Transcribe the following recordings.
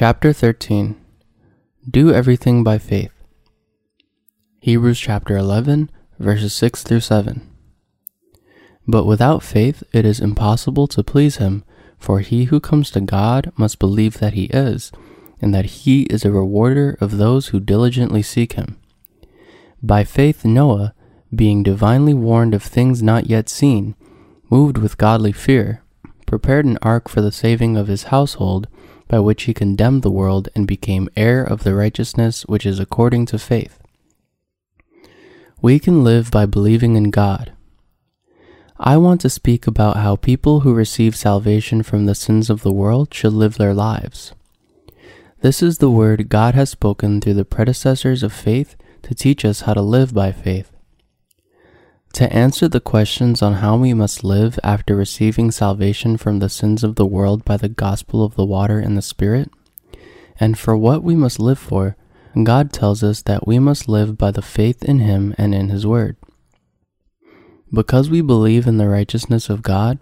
Chapter 13. Do everything by faith. Hebrews chapter 11, verses 6 through 7. But without faith it is impossible to please him, for he who comes to God must believe that he is, and that he is a rewarder of those who diligently seek him. By faith Noah, being divinely warned of things not yet seen, moved with godly fear, prepared an ark for the saving of his household, by which he condemned the world and became heir of the righteousness which is according to faith. We can live by believing in God. I want to speak about how people who receive salvation from the sins of the world should live their lives. This is the word God has spoken through the predecessors of faith to teach us how to live by faith. To answer the questions on how we must live after receiving salvation from the sins of the world by the gospel of the water and the Spirit, and for what we must live for, God tells us that we must live by the faith in Him and in His Word. Because we believe in the righteousness of God,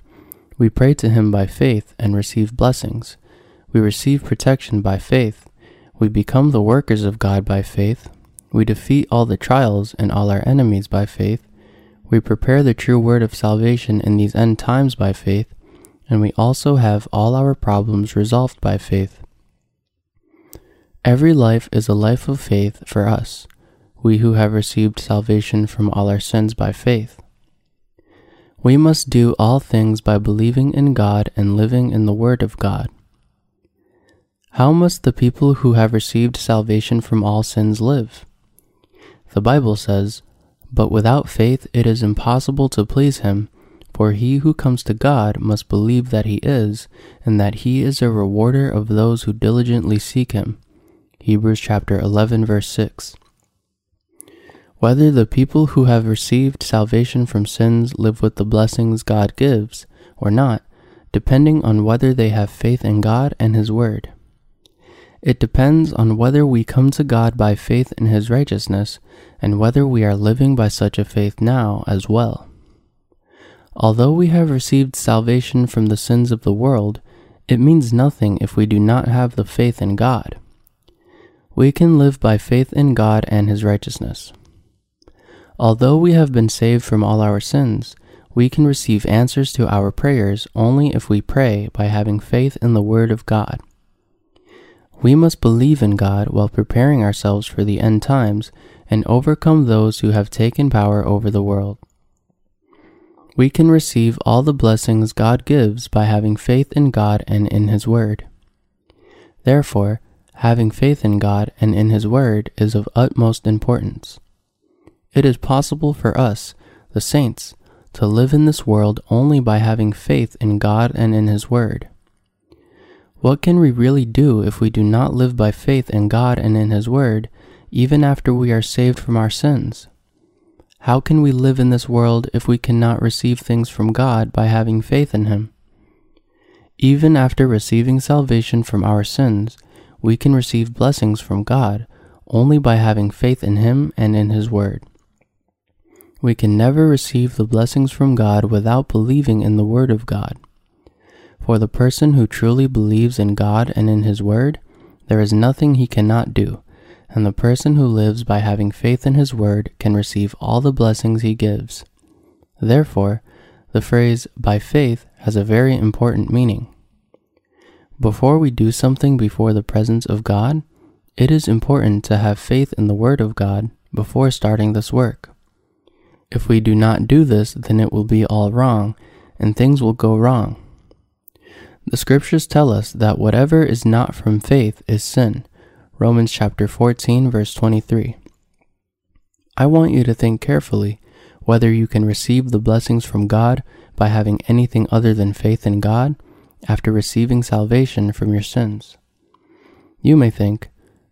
we pray to Him by faith and receive blessings. We receive protection by faith. We become the workers of God by faith. We defeat all the trials and all our enemies by faith. We prepare the true word of salvation in these end times by faith, and we also have all our problems resolved by faith. Every life is a life of faith for us, we who have received salvation from all our sins by faith. We must do all things by believing in God and living in the Word of God. How must the people who have received salvation from all sins live? The Bible says, "But without faith it is impossible to please him, for he who comes to God must believe that he is, and that he is a rewarder of those who diligently seek him." Hebrews chapter 11, verse 6. Whether the people who have received salvation from sins live with the blessings God gives or not, depending on whether they have faith in God and His Word. It depends on whether we come to God by faith in His righteousness, and whether we are living by such a faith now as well. Although we have received salvation from the sins of the world, it means nothing if we do not have the faith in God. We can live by faith in God and His righteousness. Although we have been saved from all our sins, we can receive answers to our prayers only if we pray by having faith in the Word of God. We must believe in God while preparing ourselves for the end times and overcome those who have taken power over the world. We can receive all the blessings God gives by having faith in God and in His Word. Therefore, having faith in God and in His Word is of utmost importance. It is possible for us, the saints, to live in this world only by having faith in God and in His Word. What can we really do if we do not live by faith in God and in His Word, even after we are saved from our sins? How can we live in this world if we cannot receive things from God by having faith in Him? Even after receiving salvation from our sins, we can receive blessings from God only by having faith in Him and in His Word. We can never receive the blessings from God without believing in the Word of God. For the person who truly believes in God and in His Word, there is nothing he cannot do, and the person who lives by having faith in His Word can receive all the blessings He gives. Therefore, the phrase, by faith, has a very important meaning. Before we do something before the presence of God, it is important to have faith in the Word of God before starting this work. If we do not do this, then it will be all wrong, and things will go wrong. The scriptures tell us that whatever is not from faith is sin. Romans chapter 14, verse 23. I want you to think carefully whether you can receive the blessings from God by having anything other than faith in God after receiving salvation from your sins. You may think,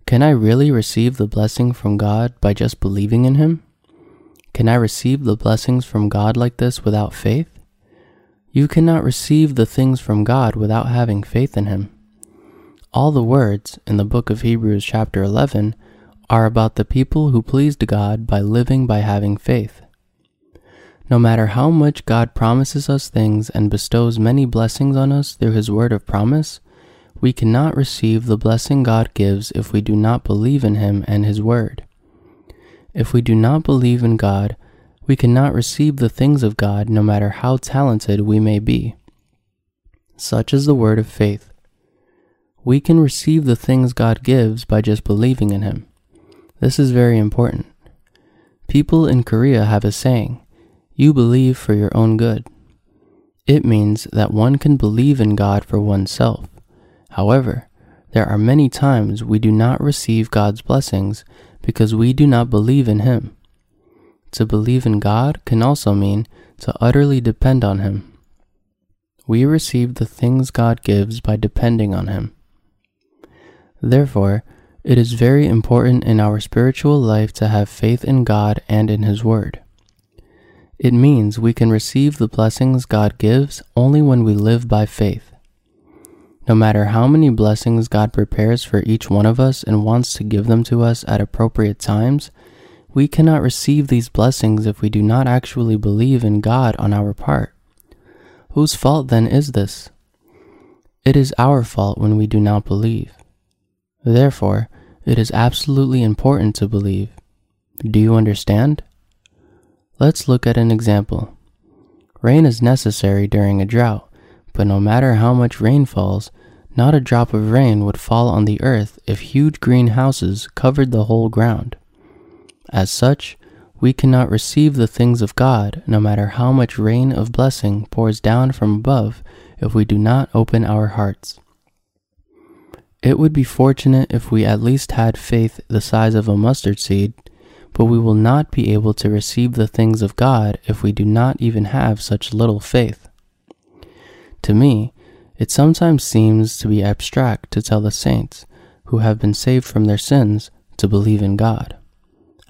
can I really receive the blessing from God by just believing in Him? Can I receive the blessings from God like this without faith? You cannot receive the things from God without having faith in Him. All the words in the book of Hebrews chapter 11 are about the people who pleased God by living by having faith. No matter how much God promises us things and bestows many blessings on us through His word of promise, we cannot receive the blessing God gives if we do not believe in Him and His Word. If we do not believe in God, we cannot receive the things of God no matter how talented we may be. Such is the word of faith. We can receive the things God gives by just believing in Him. This is very important. People in Korea have a saying, "You believe for your own good." It means that one can believe in God for oneself. However, there are many times we do not receive God's blessings because we do not believe in Him. To believe in God can also mean to utterly depend on Him. We receive the things God gives by depending on Him. Therefore, it is very important in our spiritual life to have faith in God and in His Word. It means we can receive the blessings God gives only when we live by faith. No matter how many blessings God prepares for each one of us and wants to give them to us at appropriate times, we cannot receive these blessings if we do not actually believe in God on our part. Whose fault then is this? It is our fault when we do not believe. Therefore, it is absolutely important to believe. Do you understand? Let's look at an example. Rain is necessary during a drought, but no matter how much rain falls, not a drop of rain would fall on the earth if huge greenhouses covered the whole ground. As such, we cannot receive the things of God no matter how much rain of blessing pours down from above if we do not open our hearts. It would be fortunate if we at least had faith the size of a mustard seed, but we will not be able to receive the things of God if we do not even have such little faith. To me, it sometimes seems to be abstract to tell the saints, who have been saved from their sins, to believe in God.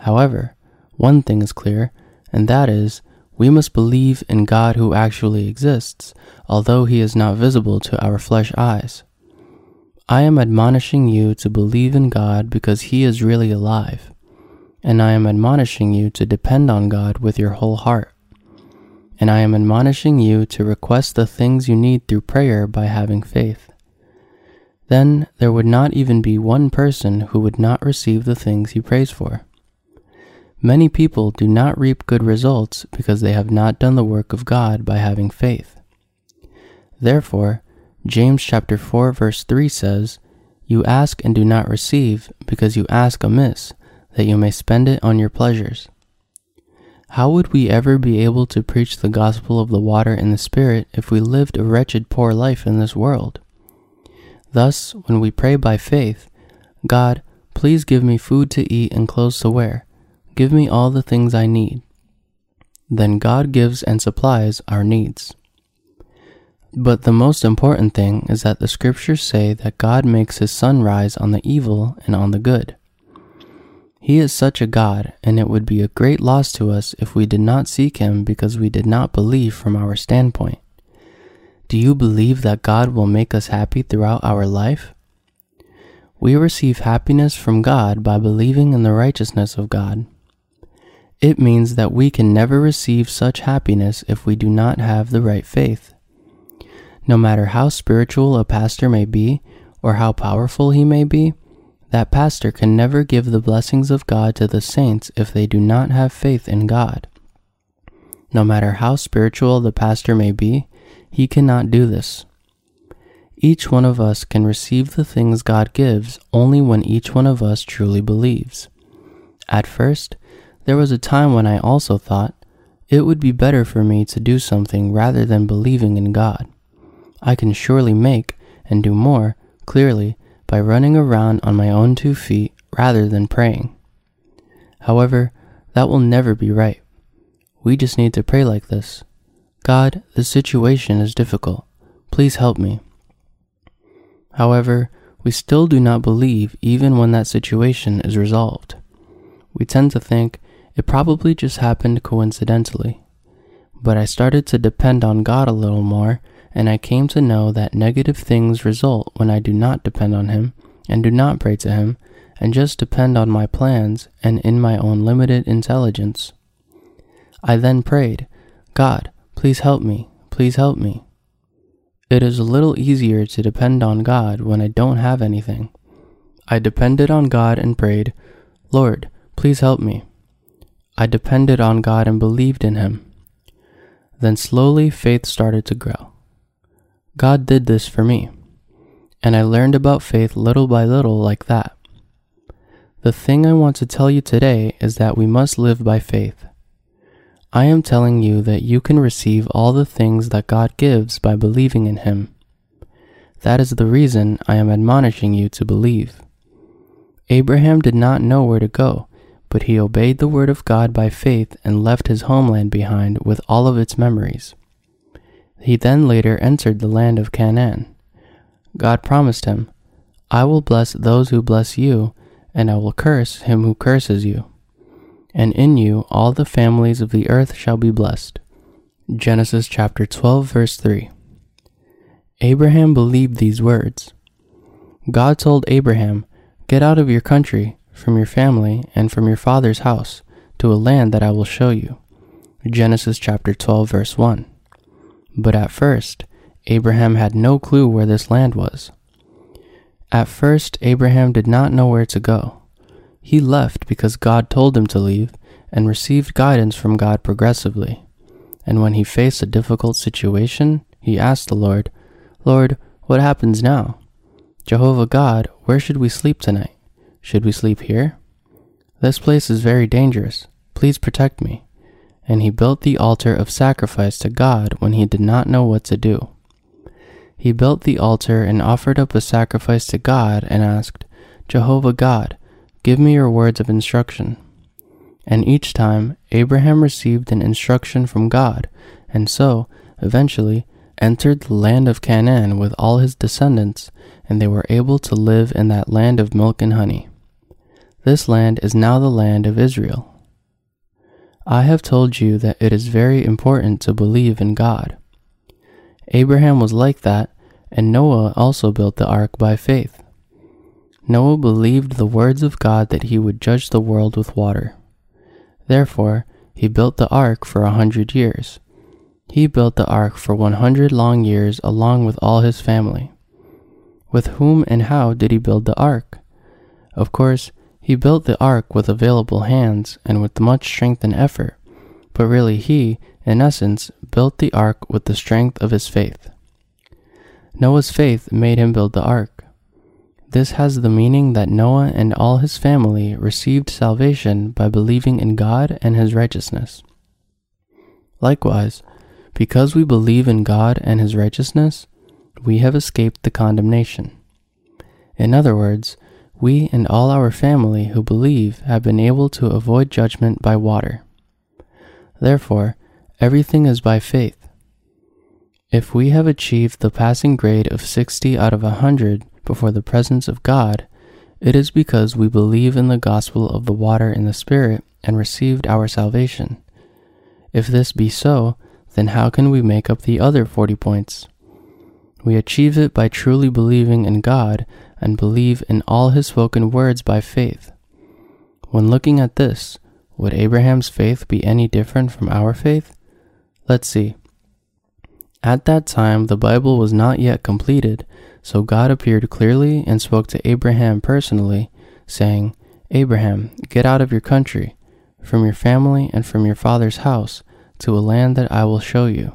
However, one thing is clear, and that is, we must believe in God who actually exists, although He is not visible to our flesh eyes. I am admonishing you to believe in God because He is really alive, and I am admonishing you to depend on God with your whole heart, and I am admonishing you to request the things you need through prayer by having faith. Then there would not even be one person who would not receive the things he prays for. Many people do not reap good results because they have not done the work of God by having faith. Therefore, James chapter 4 verse 3 says, "You ask and do not receive, because you ask amiss, that you may spend it on your pleasures." How would we ever be able to preach the gospel of the water and the Spirit if we lived a wretched poor life in this world? Thus, when we pray by faith, "God, please give me food to eat and clothes to wear. Give me all the things I need," then God gives and supplies our needs. But the most important thing is that the scriptures say that God makes His sun rise on the evil and on the good. He is such a God, and it would be a great loss to us if we did not seek Him because we did not believe from our standpoint. Do you believe that God will make us happy throughout our life? We receive happiness from God by believing in the righteousness of God. It means that we can never receive such happiness if we do not have the right faith. No matter how spiritual a pastor may be, or how powerful he may be, that pastor can never give the blessings of God to the saints if they do not have faith in God. No matter how spiritual the pastor may be, he cannot do this. Each one of us can receive the things God gives only when each one of us truly believes. At first, there was a time when I also thought, it would be better for me to do something rather than believing in God. I can surely make, and do more, clearly, by running around on my own two feet rather than praying. However, that will never be right. We just need to pray like this: "God, this situation is difficult. Please help me." However, we still do not believe even when that situation is resolved. We tend to think, it probably just happened coincidentally. But I started to depend on God a little more, and I came to know that negative things result when I do not depend on Him, and do not pray to Him, and just depend on my plans and in my own limited intelligence. I then prayed, "God, please help me, please help me." It is a little easier to depend on God when I don't have anything. I depended on God and prayed, "Lord, please help me." I depended on God and believed in Him. Then slowly faith started to grow. God did this for me, and I learned about faith little by little like that. The thing I want to tell you today is that we must live by faith. I am telling you that you can receive all the things that God gives by believing in Him. That is the reason I am admonishing you to believe. Abraham did not know where to go, but he obeyed the word of God by faith and left his homeland behind with all of its memories. He then later entered the land of Canaan. God promised him, "I will bless those who bless you, and I will curse him who curses you. And in you all the families of the earth shall be blessed." Genesis chapter 12, verse 3. Abraham believed these words. God told Abraham, "Get out of your country, from your family, and from your father's house, to a land that I will show you." Genesis chapter 12, verse 1. But at first, Abraham had no clue where this land was. At first, Abraham did not know where to go. He left because God told him to leave, and received guidance from God progressively. And when he faced a difficult situation, he asked the Lord, "Lord, what happens now? Jehovah God, where should we sleep tonight? Should we sleep here? This place is very dangerous. Please protect me." And he built the altar of sacrifice to God when he did not know what to do. He built the altar and offered up a sacrifice to God and asked, "Jehovah God, give me your words of instruction." And each time, Abraham received an instruction from God, and so, eventually, entered the land of Canaan with all his descendants, and they were able to live in that land of milk and honey. This land is now the land of Israel. I have told you that it is very important to believe in God. Abraham was like that, and Noah also built the ark by faith. Noah believed the words of God that he would judge the world with water. Therefore, he built the ark for 100 years. He built the ark for 100 long years along with all his family. With whom and how did he build the ark? Of course, he built the ark with available hands and with much strength and effort, but really he, in essence, built the ark with the strength of his faith. Noah's faith made him build the ark. This has the meaning that Noah and all his family received salvation by believing in God and His righteousness. Likewise, because we believe in God and His righteousness, we have escaped the condemnation. In other words, we and all our family who believe have been able to avoid judgment by water. Therefore, everything is by faith. If we have achieved the passing grade of 60 out of 100 before the presence of God, it is because we believe in the gospel of the water and the Spirit and received our salvation. If this be so, then how can we make up the other 40 points? We achieve it by truly believing in God and believe in all His spoken words by faith. When looking at this, would Abraham's faith be any different from our faith? Let's see. At that time, the Bible was not yet completed, so God appeared clearly and spoke to Abraham personally, saying, "Abraham, get out of your country, from your family and from your father's house, to a land that I will show you."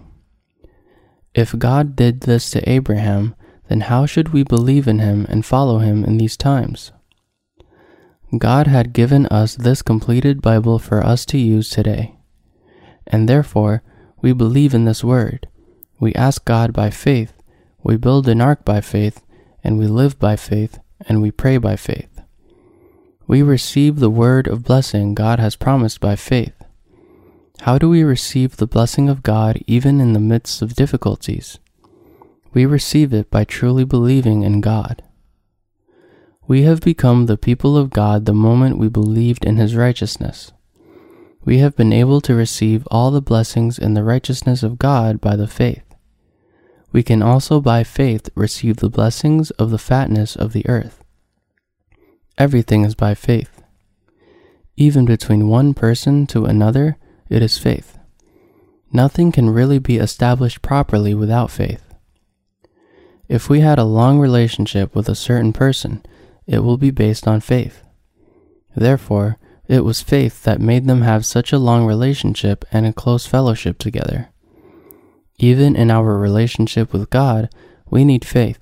If God did this to Abraham, then how should we believe in Him and follow Him in these times? God had given us this completed Bible for us to use today, and therefore we believe in this Word. We ask God by faith, we build an ark by faith, and we live by faith, and we pray by faith. We receive the word of blessing God has promised by faith. How do we receive the blessing of God even in the midst of difficulties? We receive it by truly believing in God. We have become the people of God the moment we believed in His righteousness. We have been able to receive all the blessings in the righteousness of God by the faith. We can also by faith receive the blessings of the fatness of the earth. Everything is by faith. Even between one person to another, it is faith. Nothing can really be established properly without faith. If we had a long relationship with a certain person, it will be based on faith. Therefore, it was faith that made them have such a long relationship and a close fellowship together. Even in our relationship with God, we need faith.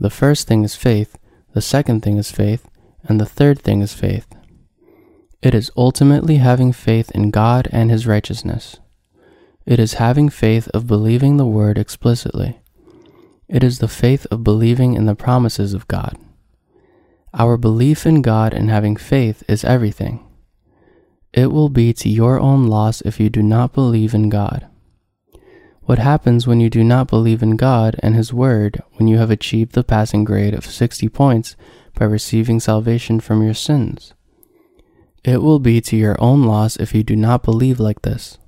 The first thing is faith, the second thing is faith, and the third thing is faith. It is ultimately having faith in God and His righteousness. It is having faith of believing the Word explicitly. It is the faith of believing in the promises of God. Our belief in God and having faith is everything. It will be to your own loss if you do not believe in God. What happens when you do not believe in God and His Word when you have achieved the passing grade of 60 points by receiving salvation from your sins? It will be to your own loss if you do not believe like this.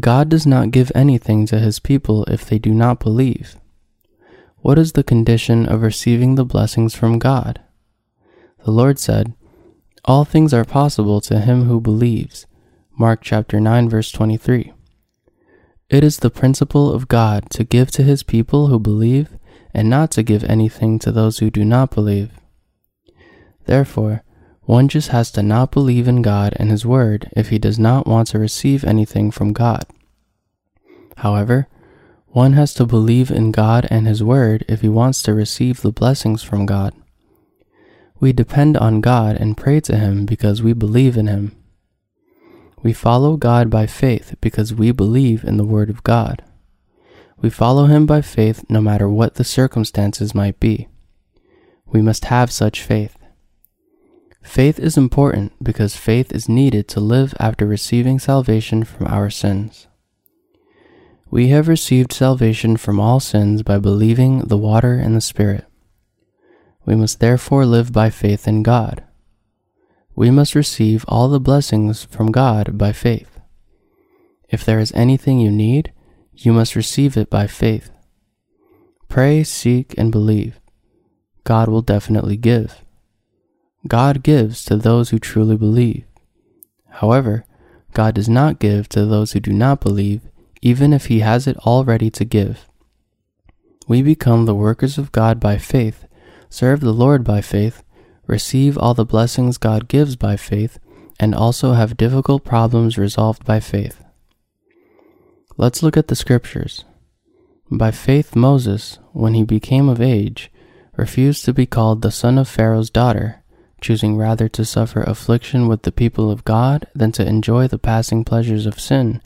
God does not give anything to His people if they do not believe. What is the condition of receiving the blessings from God? The Lord said, "All things are possible to him who believes." Mark chapter 9, verse 23. It is the principle of God to give to His people who believe and not to give anything to those who do not believe. Therefore, one just has to not believe in God and His Word if he does not want to receive anything from God. However, one has to believe in God and His Word if he wants to receive the blessings from God. We depend on God and pray to Him because we believe in Him. We follow God by faith because we believe in the Word of God. We follow Him by faith no matter what the circumstances might be. We must have such faith. Faith is important because faith is needed to live after receiving salvation from our sins. We have received salvation from all sins by believing the water and the Spirit. We must therefore live by faith in God. We must receive all the blessings from God by faith. If there is anything you need, you must receive it by faith. Pray, seek, and believe. God will definitely give. God gives to those who truly believe. However, God does not give to those who do not believe, even if He has it all ready to give. We become the workers of God by faith, serve the Lord by faith, receive all the blessings God gives by faith, and also have difficult problems resolved by faith. Let's look at the scriptures. By faith Moses, when he became of age, refused to be called the son of Pharaoh's daughter, choosing rather to suffer affliction with the people of God than to enjoy the passing pleasures of sin,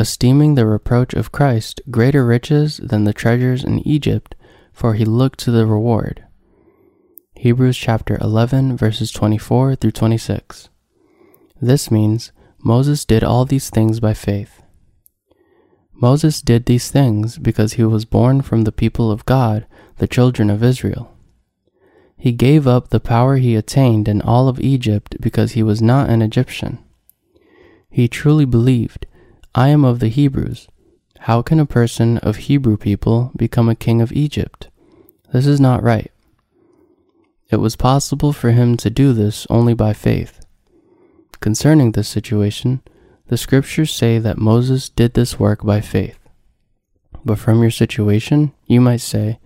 esteeming the reproach of Christ greater riches than the treasures in Egypt, for he looked to the reward. Hebrews chapter 11, verses 24 through 26. This means Moses did all these things by faith. Moses did these things because he was born from the people of God, the children of Israel. He gave up the power he attained in all of Egypt because he was not an Egyptian. He truly believed, "I am of the Hebrews. How can a person of Hebrew people become a king of Egypt? This is not right." It was possible for him to do this only by faith. Concerning this situation, the scriptures say that Moses did this work by faith. But from your situation, you might say,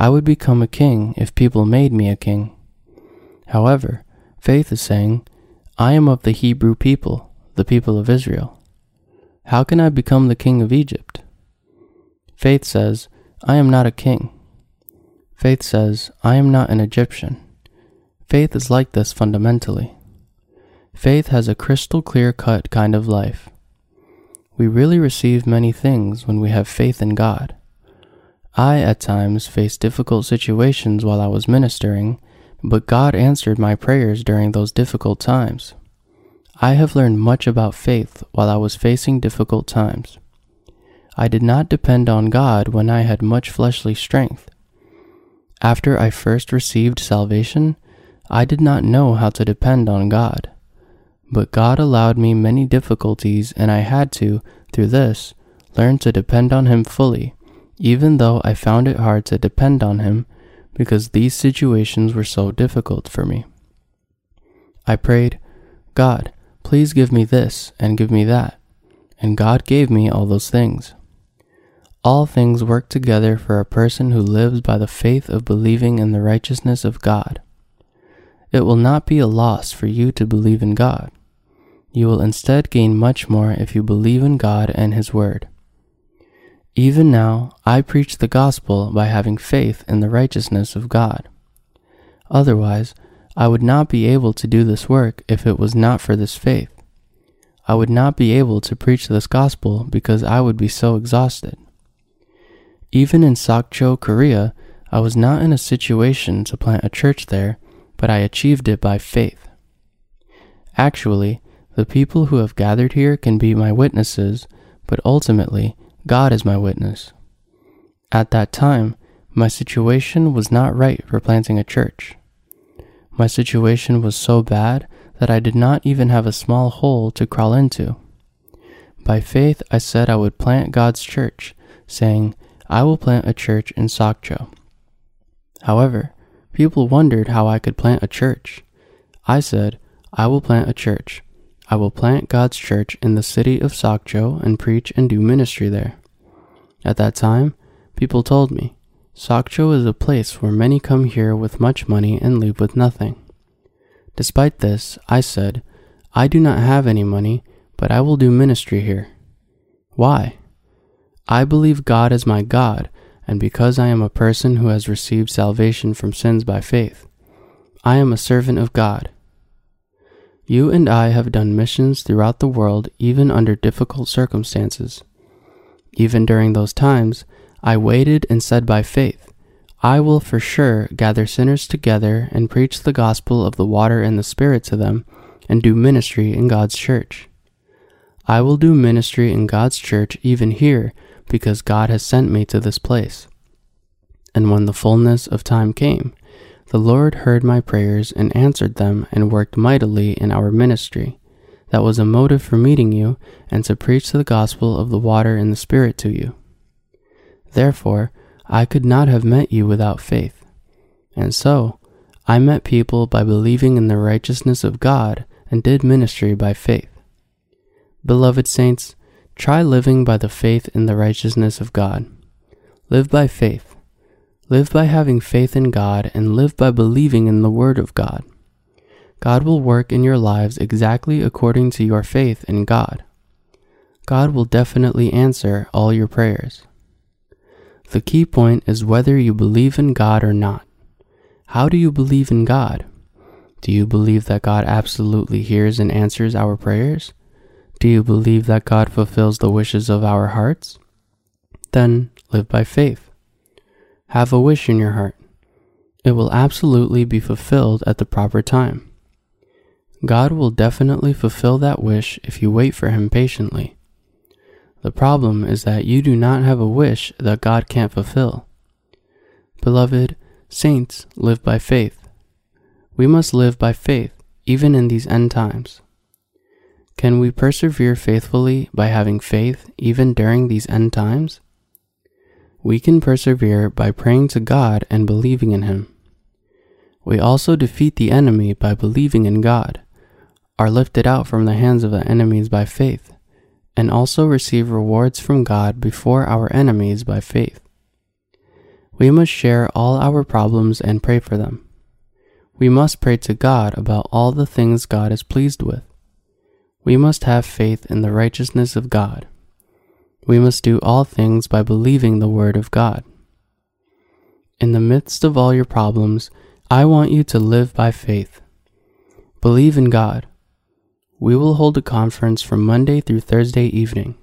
"I would become a king if people made me a king." However, faith is saying, "I am of the Hebrew people, the people of Israel. How can I become the king of Egypt?" Faith says, "I am not a king." Faith says, "I am not an Egyptian." Faith is like this fundamentally. Faith has a crystal clear-cut kind of life. We really receive many things when we have faith in God. I, at times, faced difficult situations while I was ministering, but God answered my prayers during those difficult times. I have learned much about faith while I was facing difficult times. I did not depend on God when I had much fleshly strength. After I first received salvation, I did not know how to depend on God. But God allowed me many difficulties, and I had to, through this, learn to depend on Him fully, even though I found it hard to depend on Him because these situations were so difficult for me. I prayed, "God, please give me this and give me that," and God gave me all those things. All things work together for a person who lives by the faith of believing in the righteousness of God. It will not be a loss for you to believe in God. You will instead gain much more if you believe in God and His Word. Even now, I preach the gospel by having faith in the righteousness of God. Otherwise, I would not be able to do this work if it was not for this faith. I would not be able to preach this gospel because I would be so exhausted. Even in Sokcho, Korea, I was not in a situation to plant a church there, but I achieved it by faith. Actually, the people who have gathered here can be my witnesses, but ultimately, God is my witness. At that time, my situation was not right for planting a church. My situation was so bad that I did not even have a small hole to crawl into. By faith, I said I would plant God's church, saying, I will plant a church in Sokcho. However, people wondered how I could plant a church. I said, I will plant a church. I will plant God's church in the city of Sokcho and preach and do ministry there. At that time, people told me, Sokcho is a place where many come here with much money and leave with nothing. Despite this, I said, I do not have any money, but I will do ministry here. Why? I believe God is my God, and because I am a person who has received salvation from sins by faith, I am a servant of God. You and I have done missions throughout the world even under difficult circumstances. Even during those times, I waited and said by faith, I will for sure gather sinners together and preach the gospel of the water and the Spirit to them and do ministry in God's church. I will do ministry in God's church even here, because God has sent me to this place. And when the fullness of time came, the Lord heard my prayers and answered them and worked mightily in our ministry. That was a motive for meeting you and to preach the gospel of the water and the Spirit to you. Therefore, I could not have met you without faith. And so, I met people by believing in the righteousness of God and did ministry by faith. Beloved saints, try living by the faith in the righteousness of God. Live by faith. Live by having faith in God and live by believing in the Word of God. God will work in your lives exactly according to your faith in God. God will definitely answer all your prayers. The key point is whether you believe in God or not. How do you believe in God? Do you believe that God absolutely hears and answers our prayers? Do you believe that God fulfills the wishes of our hearts? Then live by faith. Have a wish in your heart. It will absolutely be fulfilled at the proper time. God will definitely fulfill that wish if you wait for Him patiently. The problem is that you do not have a wish that God can't fulfill. Beloved, saints live by faith. We must live by faith, even in these end times. Can we persevere faithfully by having faith even during these end times? We can persevere by praying to God and believing in Him. We also defeat the enemy by believing in God, are lifted out from the hands of the enemies by faith, and also receive rewards from God before our enemies by faith. We must share all our problems and pray for them. We must pray to God about all the things God is pleased with. We must have faith in the righteousness of God. We must do all things by believing the Word of God. In the midst of all your problems, I want you to live by faith. Believe in God. We will hold a conference from Monday through Thursday evening.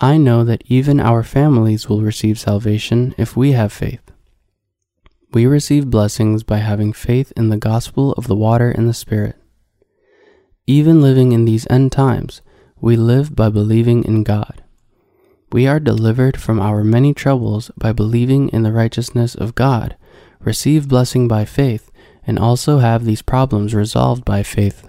I know that even our families will receive salvation if we have faith. We receive blessings by having faith in the gospel of the water and the Spirit. Even living in these end times, we live by believing in God. We are delivered from our many troubles by believing in the righteousness of God, receive blessing by faith, and also have these problems resolved by faith.